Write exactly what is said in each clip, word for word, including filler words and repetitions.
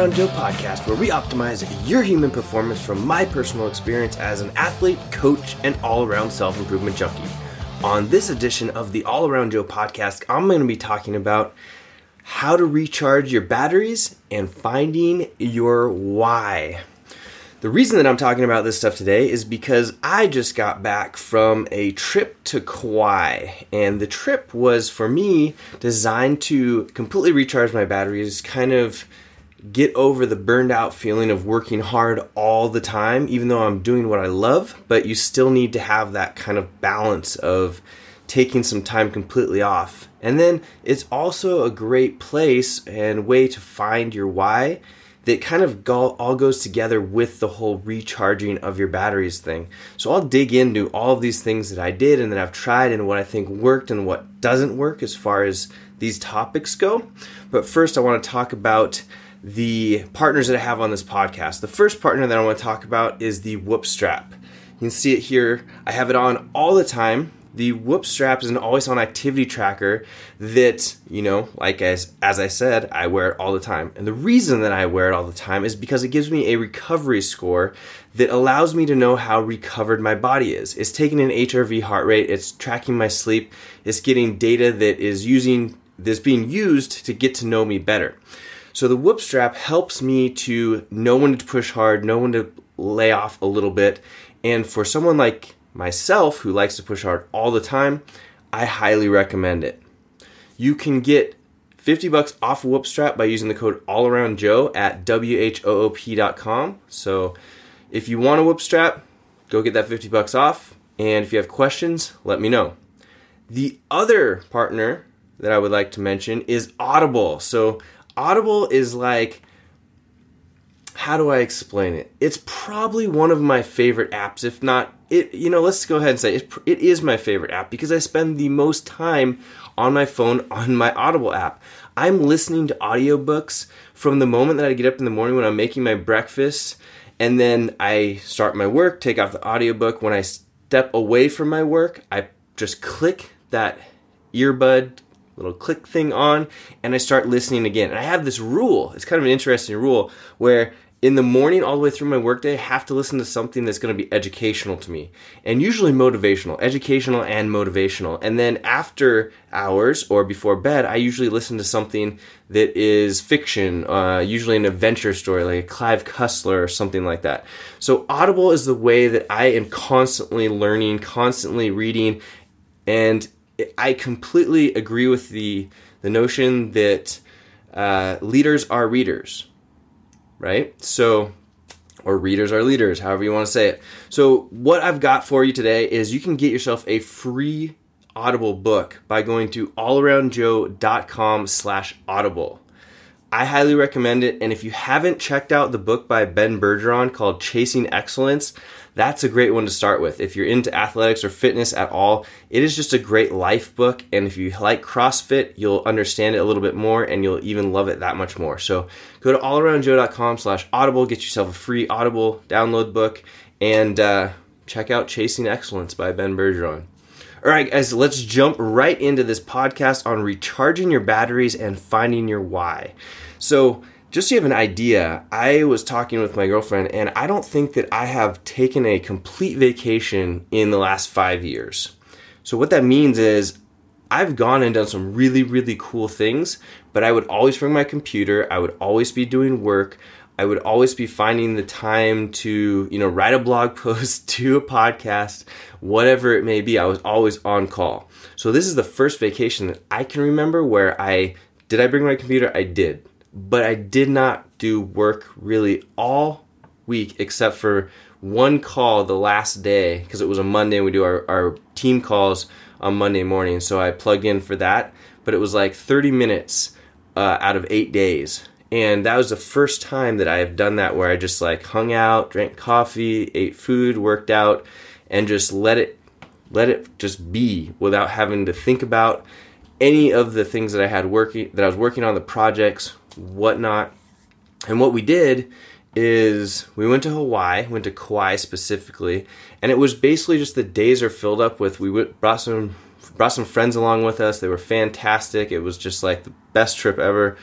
Around Joe podcast, where we optimize your human performance from my personal experience as an athlete, coach, and all-around self-improvement junkie. On this edition of the All Around Joe podcast, I'm going to be talking about how to recharge your batteries and finding your why. The reason that I'm talking about this stuff today is because I just got back from a trip to Kauai, and the trip was, for me, designed to completely recharge my batteries, kind of get over the burned out feeling of working hard all the time, even though I'm doing what I love, but you still need to have that kind of balance of taking some time completely off. And then it's also a great place and way to find your why that kind of all goes together with the whole recharging of your batteries thing. So I'll dig into all of these things that I did and that I've tried and what I think worked and what doesn't work as far as these topics go. But first, I want to talk about the partners that I have on this podcast. The first partner that I want to talk about is the Whoop Strap. You can see it here. I have it on all the time. The Whoop Strap is an always-on activity tracker that, you know, like as, as I said, I wear it all the time. And the reason that I wear it all the time is because it gives me a recovery score that allows me to know how recovered my body is. It's taking an H R V heart rate. It's tracking my sleep. It's getting data that is using that's being used to get to know me better. So the Whoop Strap helps me to know when to push hard, know when to lay off a little bit. And for someone like myself who likes to push hard all the time, I highly recommend it. You can get fifty bucks off Whoop Strap by using the code allaroundjoe at W H O O P dot com. So if you want a Whoop Strap, go get that fifty bucks off. And if you have questions, let me know. The other partner that I would like to mention is Audible. So Audible is like, how do I explain it? It's probably one of my favorite apps, if not, it, you know, let's go ahead and say it, it is my favorite app because I spend the most time on my phone on my Audible app. I'm listening to audiobooks from the moment that I get up in the morning when I'm making my breakfast, and then I start my work, take off the audiobook. When I step away from my work, I just click that earbud little click thing on, and I start listening again. And I have this rule. It's kind of an interesting rule where in the morning all the way through my workday, I have to listen to something that's going to be educational to me, and usually motivational, educational and motivational. And then after hours or before bed, I usually listen to something that is fiction, uh, usually an adventure story like a Clive Cussler or something like that. So Audible is the way that I am constantly learning, constantly reading, and I completely agree with the the notion that uh, leaders are readers, right? So, or readers are leaders, however you want to say it. So what I've got for you today is you can get yourself a free Audible book by going to allaroundjoe.com slash audible. I highly recommend it. And if you haven't checked out the book by Ben Bergeron called Chasing Excellence, that's a great one to start with. If you're into athletics or fitness at all, it is just a great life book. And if you like CrossFit, you'll understand it a little bit more and you'll even love it that much more. So go to allaroundjoe.com slash audible, get yourself a free Audible download book, and uh, check out Chasing Excellence by Ben Bergeron. All right, guys, let's jump right into this podcast on recharging your batteries and finding your why. So just so you have an idea, I was talking with my girlfriend, and I don't think that I have taken a complete vacation in the last five years. So what that means is I've gone and done some really, really cool things, but I would always bring my computer. I would always be doing work. I would always be finding the time to, you know, write a blog post, do a podcast, whatever it may be. I was always on call. So this is the first vacation that I can remember where I, did I bring my computer? I did. But I did not do work really all week except for one call the last day because it was a Monday and we do our, our team calls on Monday morning. So I plugged in for that, but it was like thirty minutes uh, out of eight days. And that was the first time that I have done that where I just like hung out, drank coffee, ate food, worked out, and just let it let it just be without having to think about any of the things that I had working that I was working on, the projects, whatnot. And what we did is we went to Hawaii, went to Kauai specifically, and it was basically just the days are filled up with we went, brought some brought some friends along with us. They were fantastic. It was just like the best trip ever.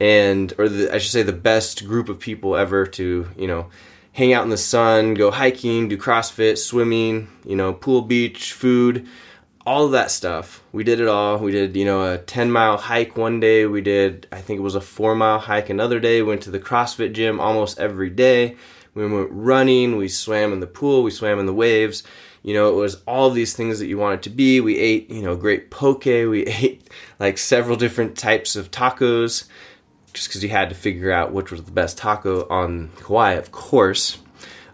and or the, I should say the best group of people ever to, you know, hang out in the sun, go hiking, do CrossFit, swimming, you know, pool, beach, food, all of that stuff. We did it all. We did, you know, a ten mile hike one day. We did, I think it was a four mile hike another day. We went to the CrossFit gym almost every day. We went running. We swam in the pool. We swam in the waves. You know, it was all these things that you want it to be. We ate, you know, great poke. We ate like several different types of tacos, just because you had to figure out which was the best taco on Kauai, of course.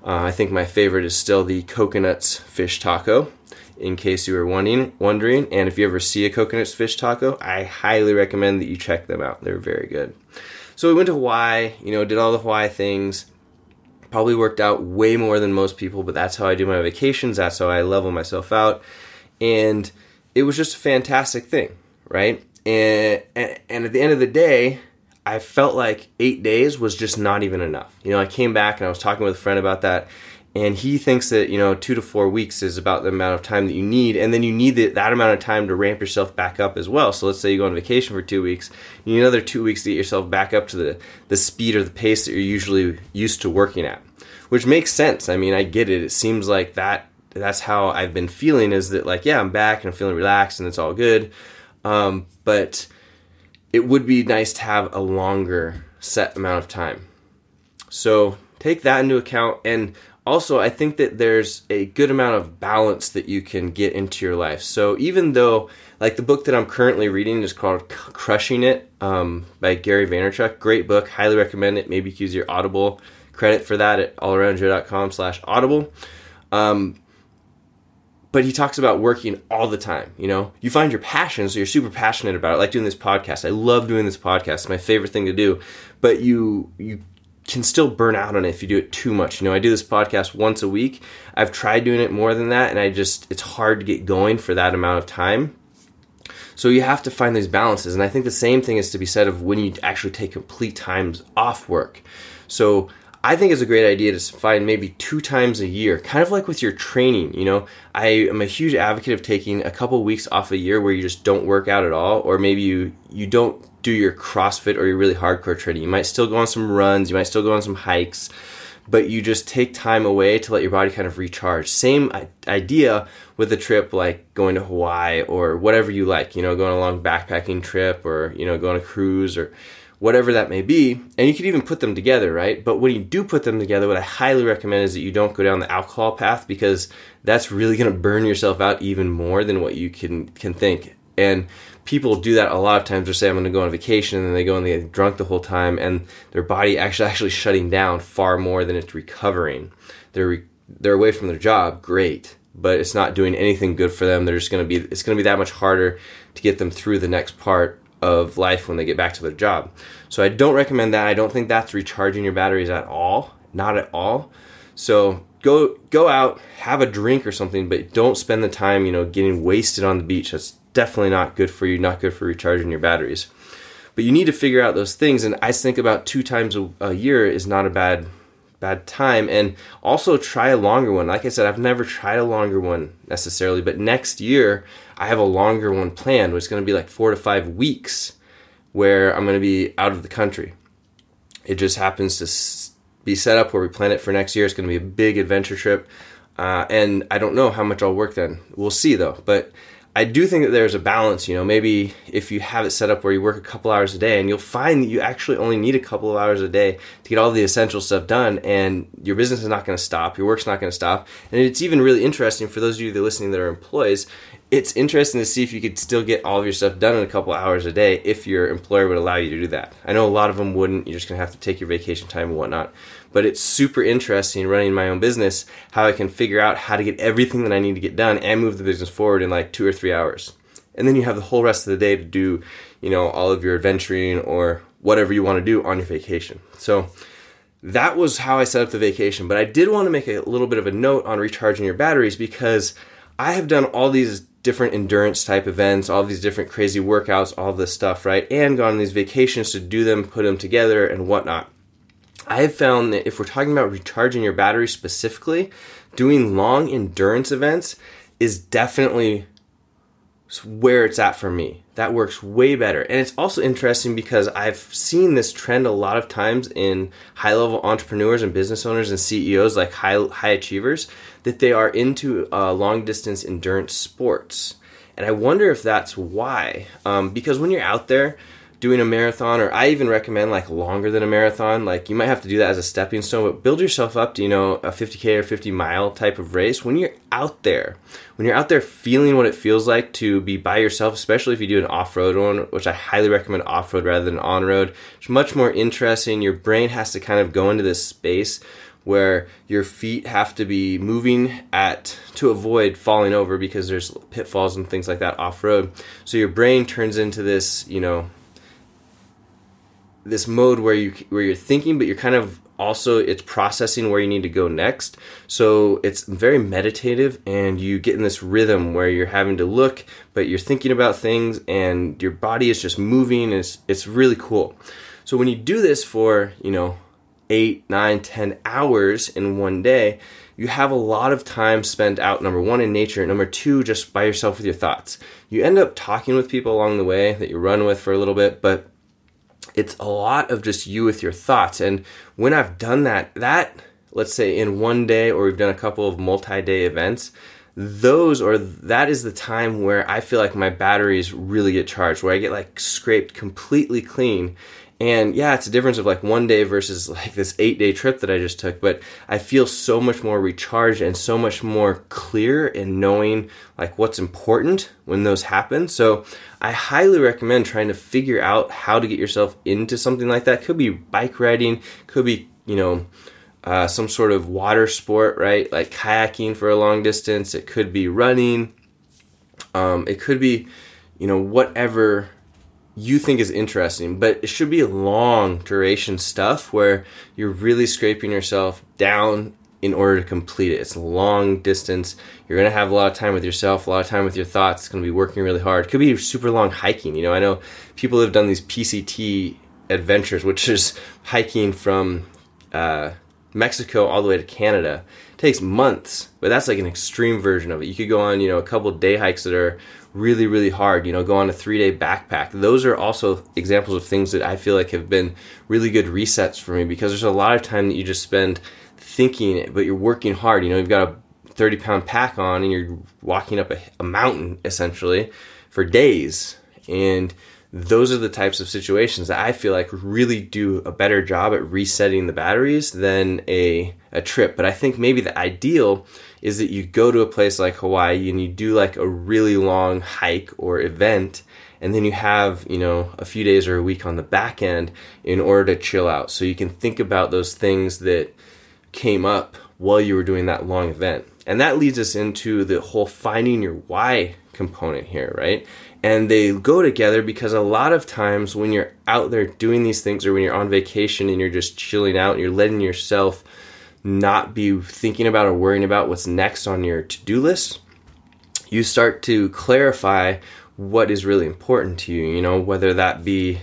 Uh, I think my favorite is still the coconuts fish taco, in case you were wondering, wondering. And if you ever see a coconuts fish taco, I highly recommend that you check them out. They're very good. So we went to Hawaii, you know, did all the Hawaii things. Probably worked out way more than most people, but that's how I do my vacations. That's how I level myself out. And it was just a fantastic thing, right? And, and, and at the end of the day, I felt like eight days was just not even enough. You know, I came back and I was talking with a friend about that, and he thinks that, you know, two to four weeks is about the amount of time that you need, and then you need the, that amount of time to ramp yourself back up as well. So let's say you go on vacation for two weeks, you need another two weeks to get yourself back up to the, the speed or the pace that you're usually used to working at, which makes sense. I mean, I get it. It seems like that that's how I've been feeling, is that like, yeah, I'm back and I'm feeling relaxed and it's all good, um, but it would be nice to have a longer set amount of time. So take that into account. And also, I think that there's a good amount of balance that you can get into your life. So even though, like, the book that I'm currently reading is called Crushing It um, by Gary Vaynerchuk. Great book. Highly recommend it. Maybe you can use your Audible credit for that at allaroundjoe dot com slash audible. Um, But he talks about working all the time, you know. You find your passion, so you're super passionate about it. Like doing this podcast. I love doing this podcast. It's my favorite thing to do. But you you can still burn out on it if you do it too much. You know, I do this podcast once a week. I've tried doing it more than that, and I just it's hard to get going for that amount of time. So you have to find these balances. And I think the same thing is to be said of when you actually take complete times off work. So I think it's a great idea to find maybe two times a year, kind of like with your training. You know, I am a huge advocate of taking a couple weeks off a year where you just don't work out at all, or maybe you, you don't do your CrossFit or your really hardcore training. You might still go on some runs, you might still go on some hikes, but you just take time away to let your body kind of recharge. Same idea with a trip like going to Hawaii or whatever you like, you know, going on a long backpacking trip, or, you know, going on a cruise, or whatever that may be. And you could even put them together, right? But when you do put them together, what I highly recommend is that you don't go down the alcohol path, because that's really going to burn yourself out even more than what you can can think. And people do that a lot of times. They say, I'm going to go on vacation, and then they go and they get drunk the whole time, and their body actually actually shutting down far more than it's recovering. They're re- they're away from their job, great, but it's not doing anything good for them. They're just going to be it's going to be that much harder to get them through the next part of life when they get back to their job. So I don't recommend that. I don't think that's recharging your batteries at all. Not at all. So go go out, have a drink or something, but don't spend the time, you know, getting wasted on the beach. That's definitely not good for you, not good for recharging your batteries. But you need to figure out those things, and I think about two times a, a year is not a bad bad time. And also try a longer one. Like I said, I've never tried a longer one necessarily, but next year I have a longer one planned, which is going to be like four to five weeks where I'm going to be out of the country. It just happens to be set up where we plan it for next year. It's going to be a big adventure trip. Uh, and I don't know how much I'll work then. We'll see though. But I do think that there's a balance, you know, maybe if you have it set up where you work a couple hours a day, and you'll find that you actually only need a couple of hours a day to get all the essential stuff done, and your business is not going to stop, your work's not going to stop. And it's even really interesting for those of you that are listening that are employees, it's interesting to see if you could still get all of your stuff done in a couple of hours a day if your employer would allow you to do that. I know a lot of them wouldn't. You're just going to have to take your vacation time and whatnot. But it's super interesting running my own business, how I can figure out how to get everything that I need to get done and move the business forward in like two or three hours. And then you have the whole rest of the day to do, you know, all of your adventuring or whatever you want to do on your vacation. So that was how I set up the vacation. But I did want to make a little bit of a note on recharging your batteries, because I have done all these different endurance type events, all these different crazy workouts, all this stuff, right? And gone on these vacations to do them, put them together and whatnot. I have found that if we're talking about recharging your battery specifically, doing long endurance events is definitely where it's at for me. That works way better. And it's also interesting because I've seen this trend a lot of times in high-level entrepreneurs and business owners and C E Os, like high high achievers, that they are into uh, long-distance endurance sports. And I wonder if that's why. Um, because when you're out there doing a marathon, or I even recommend like longer than a marathon, like you might have to do that as a stepping stone, but build yourself up to, you know, a fifty K or fifty mile type of race. When you're out there, when you're out there feeling what it feels like to be by yourself, especially if you do an off-road one, which I highly recommend off-road rather than on-road, it's much more interesting. Your brain has to kind of go into this space where your feet have to be moving at to avoid falling over because there's pitfalls and things like that off-road. So your brain turns into this, you know, this mode where you where you're thinking, but you're kind of also, it's processing where you need to go next. So it's very meditative, and you get in this rhythm where you're having to look, but you're thinking about things, and your body is just moving. It's it's really cool. So when you do this for, you know, eight, nine, ten hours in one day, you have a lot of time spent out, number one, in nature, and number two, just by yourself with your thoughts. You end up talking with people along the way that you run with for a little bit, but it's a lot of just you with your thoughts. And when I've done that, that, let's say in one day, or we've done a couple of multi-day events, those or that is the time where I feel like my batteries really get charged, where I get like scraped completely clean. And yeah, it's a difference of like one day versus like this eight day trip that I just took, but I feel so much more recharged and so much more clear in knowing like what's important when those happen. So I highly recommend trying to figure out how to get yourself into something like that. Could be bike riding, could be, you know, uh, some sort of water sport, right? Like kayaking for a long distance. It could be running. Um, it could be, you know, whatever you think is interesting, but it should be long duration stuff where you're really scraping yourself down in order to complete it. It's long distance. You're going to have a lot of time with yourself, a lot of time with your thoughts. It's going to be working really hard. It could be super long hiking. You know, I know people have done these P C T adventures, which is hiking from uh, Mexico all the way to Canada. It takes months, but that's like an extreme version of it. You could go on, you know, a couple day hikes that are really, really hard, you know, go on a three-day backpack. Those are also examples of things that I feel like have been really good resets for me, because there's a lot of time that you just spend thinking it, but you're working hard. You know, you've got a thirty-pound pack on, and you're walking up a, a mountain, essentially, for days. And those are the types of situations that I feel like really do a better job at resetting the batteries than a, a trip. But I think maybe the ideal is that you go to a place like Hawaii and you do like a really long hike or event, and then you have, you know, a few days or a week on the back end in order to chill out. So you can think about those things that came up while you were doing that long event. And that leads us into the whole finding your why component here, right? And they go together, because a lot of times when you're out there doing these things, or when you're on vacation and you're just chilling out and you're letting yourself not be thinking about or worrying about what's next on your to-do list, you start to clarify what is really important to you, you know, whether that be,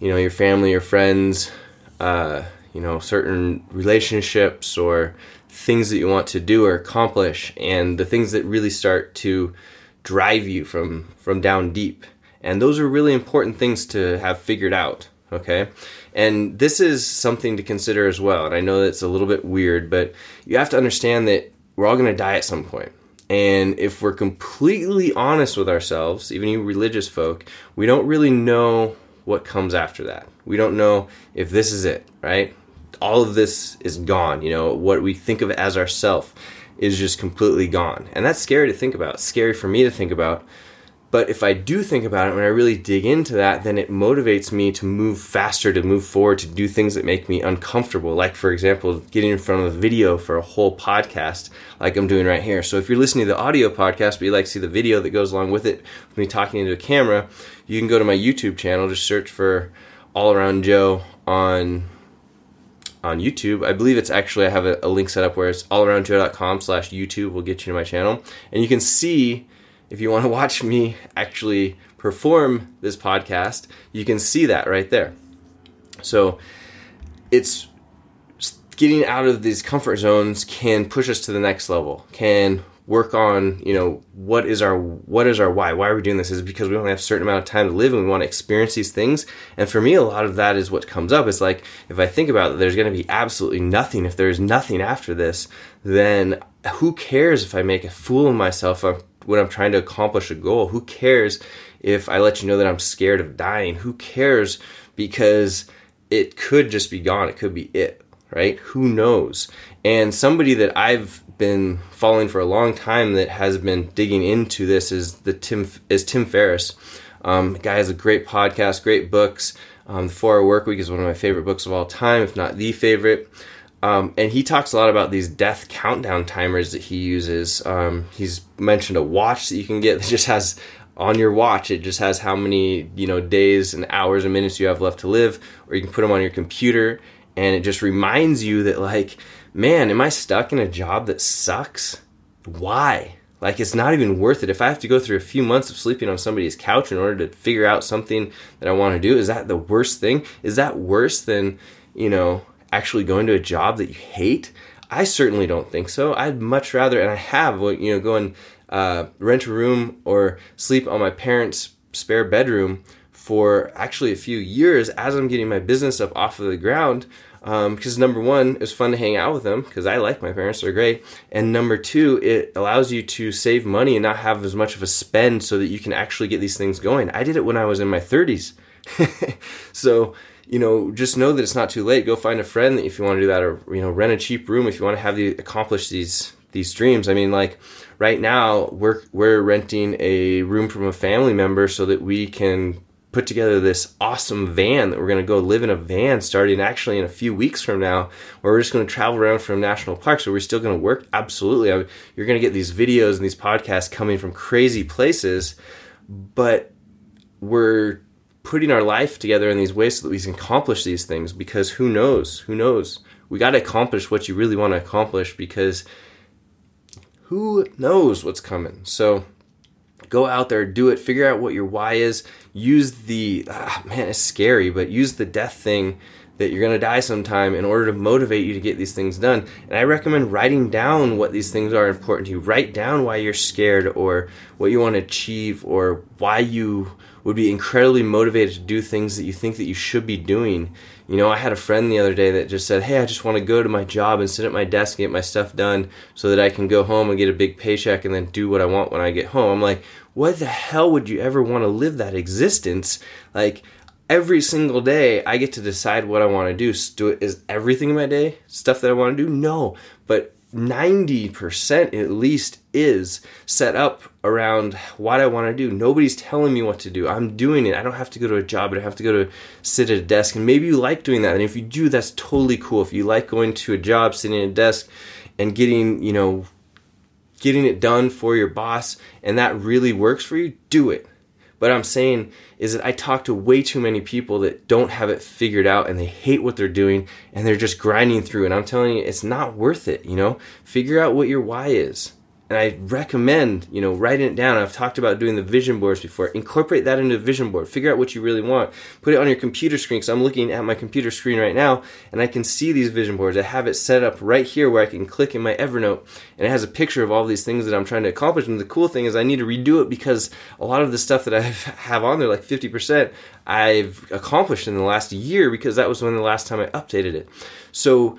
you know, your family, your friends, uh, you know, certain relationships or things that you want to do or accomplish, and the things that really start to drive you from from down deep. And those are really important things to have figured out, okay? And this is something to consider as well. And I know that's a little bit weird, but you have to understand that we're all going to die at some point. And if we're completely honest with ourselves, even you religious folk, we don't really know what comes after that. We don't know if this is it, right? All of this is gone. You know, what we think of as ourself is just completely gone. And that's scary to think about. It's scary for me to think about. But if I do think about it, when I really dig into that, then it motivates me to move faster, to move forward, to do things that make me uncomfortable. Like, for example, getting in front of a video for a whole podcast like I'm doing right here. So if you're listening to the audio podcast, but you like to see the video that goes along with it, with me talking into a camera, you can go to my YouTube channel. Just search for All Around Joe on on YouTube. I believe it's actually, I have a, a link set up where it's allaroundjoe dot com slash YouTube will get you to my channel. And you can see, if you want to watch me actually perform this podcast, you can see that right there. So it's getting out of these comfort zones can push us to the next level, can work on, you know, what is our what is our why? Why are we doing this? Is it because we only have a certain amount of time to live and we want to experience these things? And for me, a lot of that is what comes up. It's like, if I think about it, there's going to be absolutely nothing. If there's nothing after this, then who cares if I make a fool of myself when I'm trying to accomplish a goal? Who cares if I let you know that I'm scared of dying? Who cares? Because it could just be gone. It could be it, right? Who knows? And somebody that I've been following for a long time that has been digging into this is the Tim is Tim Ferriss. Um, the guy has a great podcast, great books. Um, the four hour Workweek is one of my favorite books of all time, if not the favorite. Um, and he talks a lot about these death countdown timers that he uses. Um, he's mentioned a watch that you can get that just has on your watch. It just has how many, you know, days and hours and minutes you have left to live, or you can put them on your computer and it just reminds you that, like, man, am I stuck in a job that sucks? Why? Like, it's not even worth it. If I have to go through a few months of sleeping on somebody's couch in order to figure out something that I want to do, is that the worst thing? Is that worse than, you know, actually going to a job that you hate? I certainly don't think so. I'd much rather, and I have, you know, go and uh, rent a room or sleep on my parents' spare bedroom for actually a few years as I'm getting my business up off of the ground. Um, because number one, it's fun to hang out with them because I like my parents, they're great. And number two, it allows you to save money and not have as much of a spend so that you can actually get these things going. I did it when I was in my thirties. So, you know, just know that it's not too late. Go find a friend if you want to do that, or, you know, rent a cheap room if you want to have the accomplish these these dreams. I mean, like, right now we're we're renting a room from a family member so that we can put together this awesome van that we're going to go live in, a van starting actually in a few weeks from now, where we're just going to travel around from national parks. So we're still going to work. Absolutely. I mean, you're going to get these videos and these podcasts coming from crazy places, but we're putting our life together in these ways so that we can accomplish these things, because who knows, who knows, we got to accomplish what you really want to accomplish, because who knows what's coming. So go out there, do it, figure out what your why is, use the, ah, man, it's scary, but use the death thing that you're going to die sometime in order to motivate you to get these things done. And I recommend writing down what these things are important to you. Write down why you're scared, or what you want to achieve, or why you would be incredibly motivated to do things that you think that you should be doing. You know, I had a friend the other day that just said, hey, I just want to go to my job and sit at my desk and get my stuff done so that I can go home and get a big paycheck and then do what I want when I get home. I'm like, what the hell would you ever want to live that existence? Like, every single day I get to decide what I want to do. Do it, is everything in my day stuff that I want to do? No, but ninety percent at least is set up around what I want to do. Nobody's telling me what to do. I'm doing it. I don't have to go to a job, but I have to go to sit at a desk. And maybe you like doing that. And if you do, that's totally cool. If you like going to a job, sitting at a desk and getting, you know, getting it done for your boss, and that really works for you, do it. But I'm saying is that I talk to way too many people that don't have it figured out, and they hate what they're doing, and they're just grinding through. And I'm telling you, it's not worth it, you know? Figure out what your why is. And I recommend, you know, writing it down. I've talked about doing the vision boards before. Incorporate that into a vision board. Figure out what you really want. Put it on your computer screen, because I'm looking at my computer screen right now, and I can see these vision boards. I have it set up right here where I can click in my Evernote, and it has a picture of all these things that I'm trying to accomplish. And the cool thing is I need to redo it, because a lot of the stuff that I have on there, like fifty percent, I've accomplished in the last year, because that was when the last time I updated it. So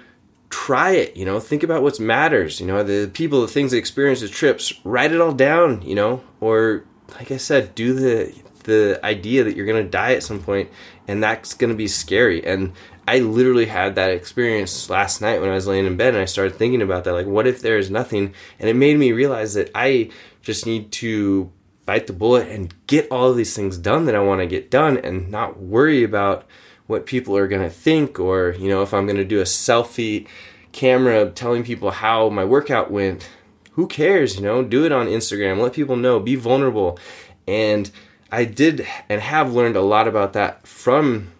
try it, you know, think about what matters, you know, the people, the things, the experiences, the trips, write it all down, you know, or like I said, do the, the idea that you're going to die at some point, and that's going to be scary. And I literally had that experience last night when I was laying in bed, and I started thinking about that, like, what if there is nothing? And it made me realize that I just need to bite the bullet and get all of these things done that I want to get done, and not worry about what people are going to think, or, you know, if I'm going to do a selfie camera telling people how my workout went. Who cares? You know, do it on Instagram, let people know, be vulnerable. And I did and have learned a lot about that from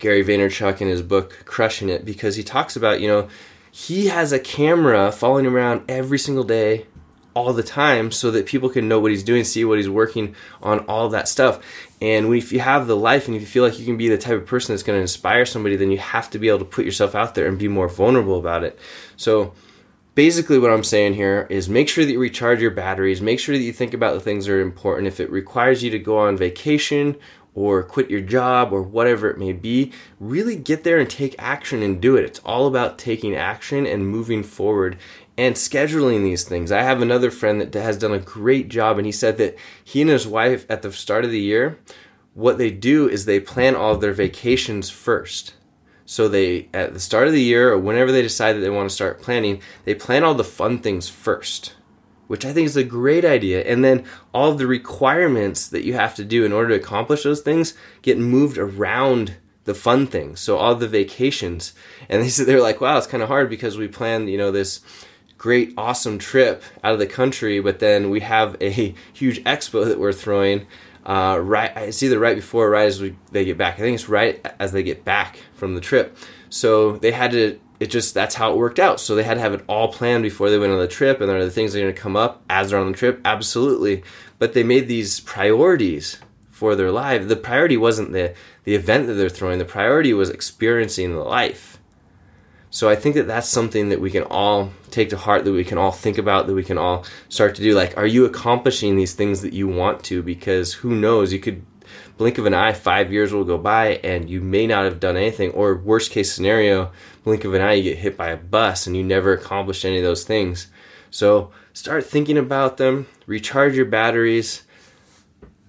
Gary Vaynerchuk in his book, Crushing It, because he talks about, you know, he has a camera following him around every single day, all the time, so that people can know what he's doing, see what he's working on, all that stuff. And if you have the life, and if you feel like you can be the type of person that's going to inspire somebody, then you have to be able to put yourself out there and be more vulnerable about it. So basically what I'm saying here is make sure that you recharge your batteries, make sure that you think about the things that are important. If it requires you to go on vacation or quit your job or whatever it may be, really get there and take action and do it. It's all about taking action and moving forward and scheduling these things. I have another friend that has done a great job, and he said that he and his wife at the start of the year, what they do is they plan all of their vacations first. So they, at the start of the year or whenever they decide that they want to start planning, they plan all the fun things first, which I think is a great idea. And then all of the requirements that you have to do in order to accomplish those things get moved around the fun things. So all the vacations, and they said, they're like, wow, it's kind of hard because we planned, you know, this great, awesome trip out of the country, but then we have a huge expo that we're throwing. Uh, right, it's either right before or right as we, they get back. I think it's right as they get back from the trip. So they had to, it just, that's how it worked out. So they had to have it all planned before they went on the trip. And are the things that are going to come up as they're on the trip? Absolutely. But they made these priorities for their life. The priority wasn't the, the event that they're throwing. The priority was experiencing the life. So I think that that's something that we can all take to heart, that we can all think about, that we can all start to do. Like, are you accomplishing these things that you want to? Because who knows, you could blink of an eye, five years will go by and you may not have done anything. Or worst case scenario, blink of an eye, you get hit by a bus and you never accomplished any of those things. So start thinking about them, recharge your batteries,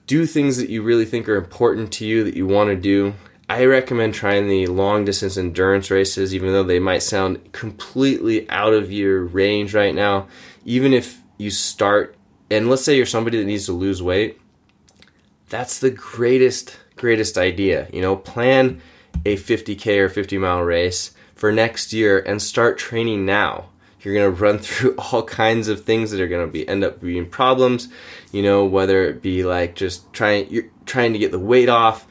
do things that you really think are important to you, that you want to do. I recommend trying the long distance endurance races, even though they might sound completely out of your range right now. Even if you start, and let's say you're somebody that needs to lose weight, that's the greatest, greatest idea. You know, plan a fifty K or fifty mile race for next year and start training now. You're going to run through all kinds of things that are going to be end up being problems, you know, whether it be like just trying, you're trying to get the weight off,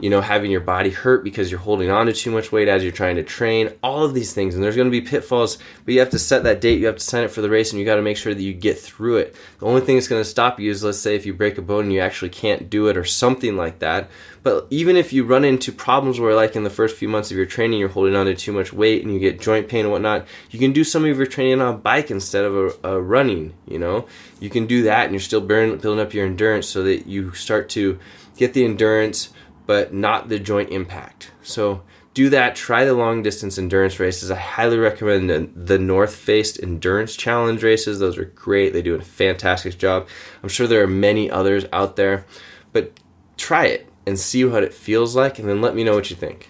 you know, having your body hurt because you're holding on to too much weight as you're trying to train, all of these things. And there's going to be pitfalls, but you have to set that date, you have to sign up for the race, and you got to make sure that you get through it. The only thing that's going to stop you is, let's say, if you break a bone and you actually can't do it or something like that. But even if you run into problems where, like in the first few months of your training, you're holding on to too much weight and you get joint pain and whatnot, you can do some of your training on a bike instead of a, a running, you know. You can do that and you're still burn, building up your endurance so that you start to get the endurance, but not the joint impact. So do that. Try the long distance endurance races. I highly recommend the, the North Face Endurance Challenge races. Those are great. They do a fantastic job. I'm sure there are many others out there, but try it and see what it feels like, and then let me know what you think.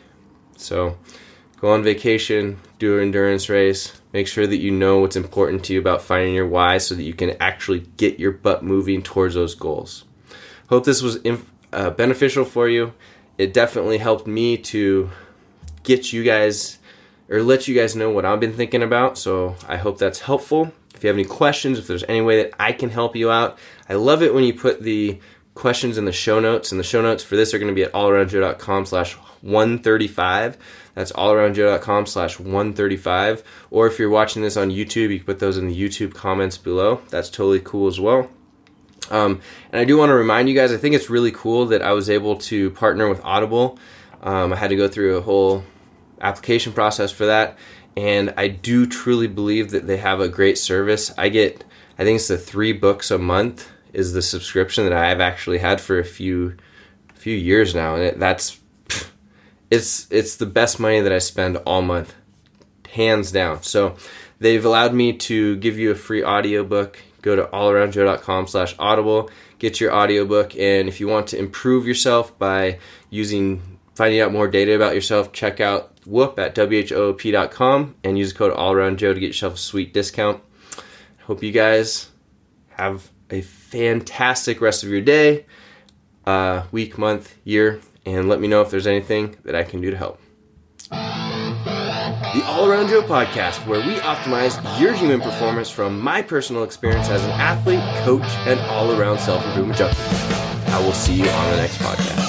So go on vacation, do an endurance race, make sure that you know what's important to you about finding your why so that you can actually get your butt moving towards those goals. Hope this was inf- Uh, beneficial for you. It definitely helped me to get you guys, or let you guys know what I've been thinking about. So I hope that's helpful. If you have any questions, if there's any way that I can help you out, I love it when you put the questions in the show notes, and the show notes for this are going to be at all around joe dot com slash one thirty-five. That's all around joe dot com slash one thirty-five. Or if you're watching this on YouTube, you can put those in the YouTube comments below. That's totally cool as well. Um, and I do want to remind you guys, I think it's really cool that I was able to partner with Audible. Um, I had to go through a whole application process for that. And I do truly believe that they have a great service. I get, I think it's the three books a month is the subscription that I've actually had for a few, few years now. And it, that's, it's, it's the best money that I spend all month, hands down. So they've allowed me to give you a free audiobook. Go to all around joe dot com slash audible, get your audiobook, and if you want to improve yourself by using finding out more data about yourself, check out Whoop at whoop dot com and use the code allaroundjoe to get yourself a sweet discount. Hope you guys have a fantastic rest of your day, uh, week, month, year, and let me know if there's anything that I can do to help. The All Around Joe podcast, where we optimize your human performance from my personal experience as an athlete, coach, and all-around self-improvement junkie. I will see you on the next podcast.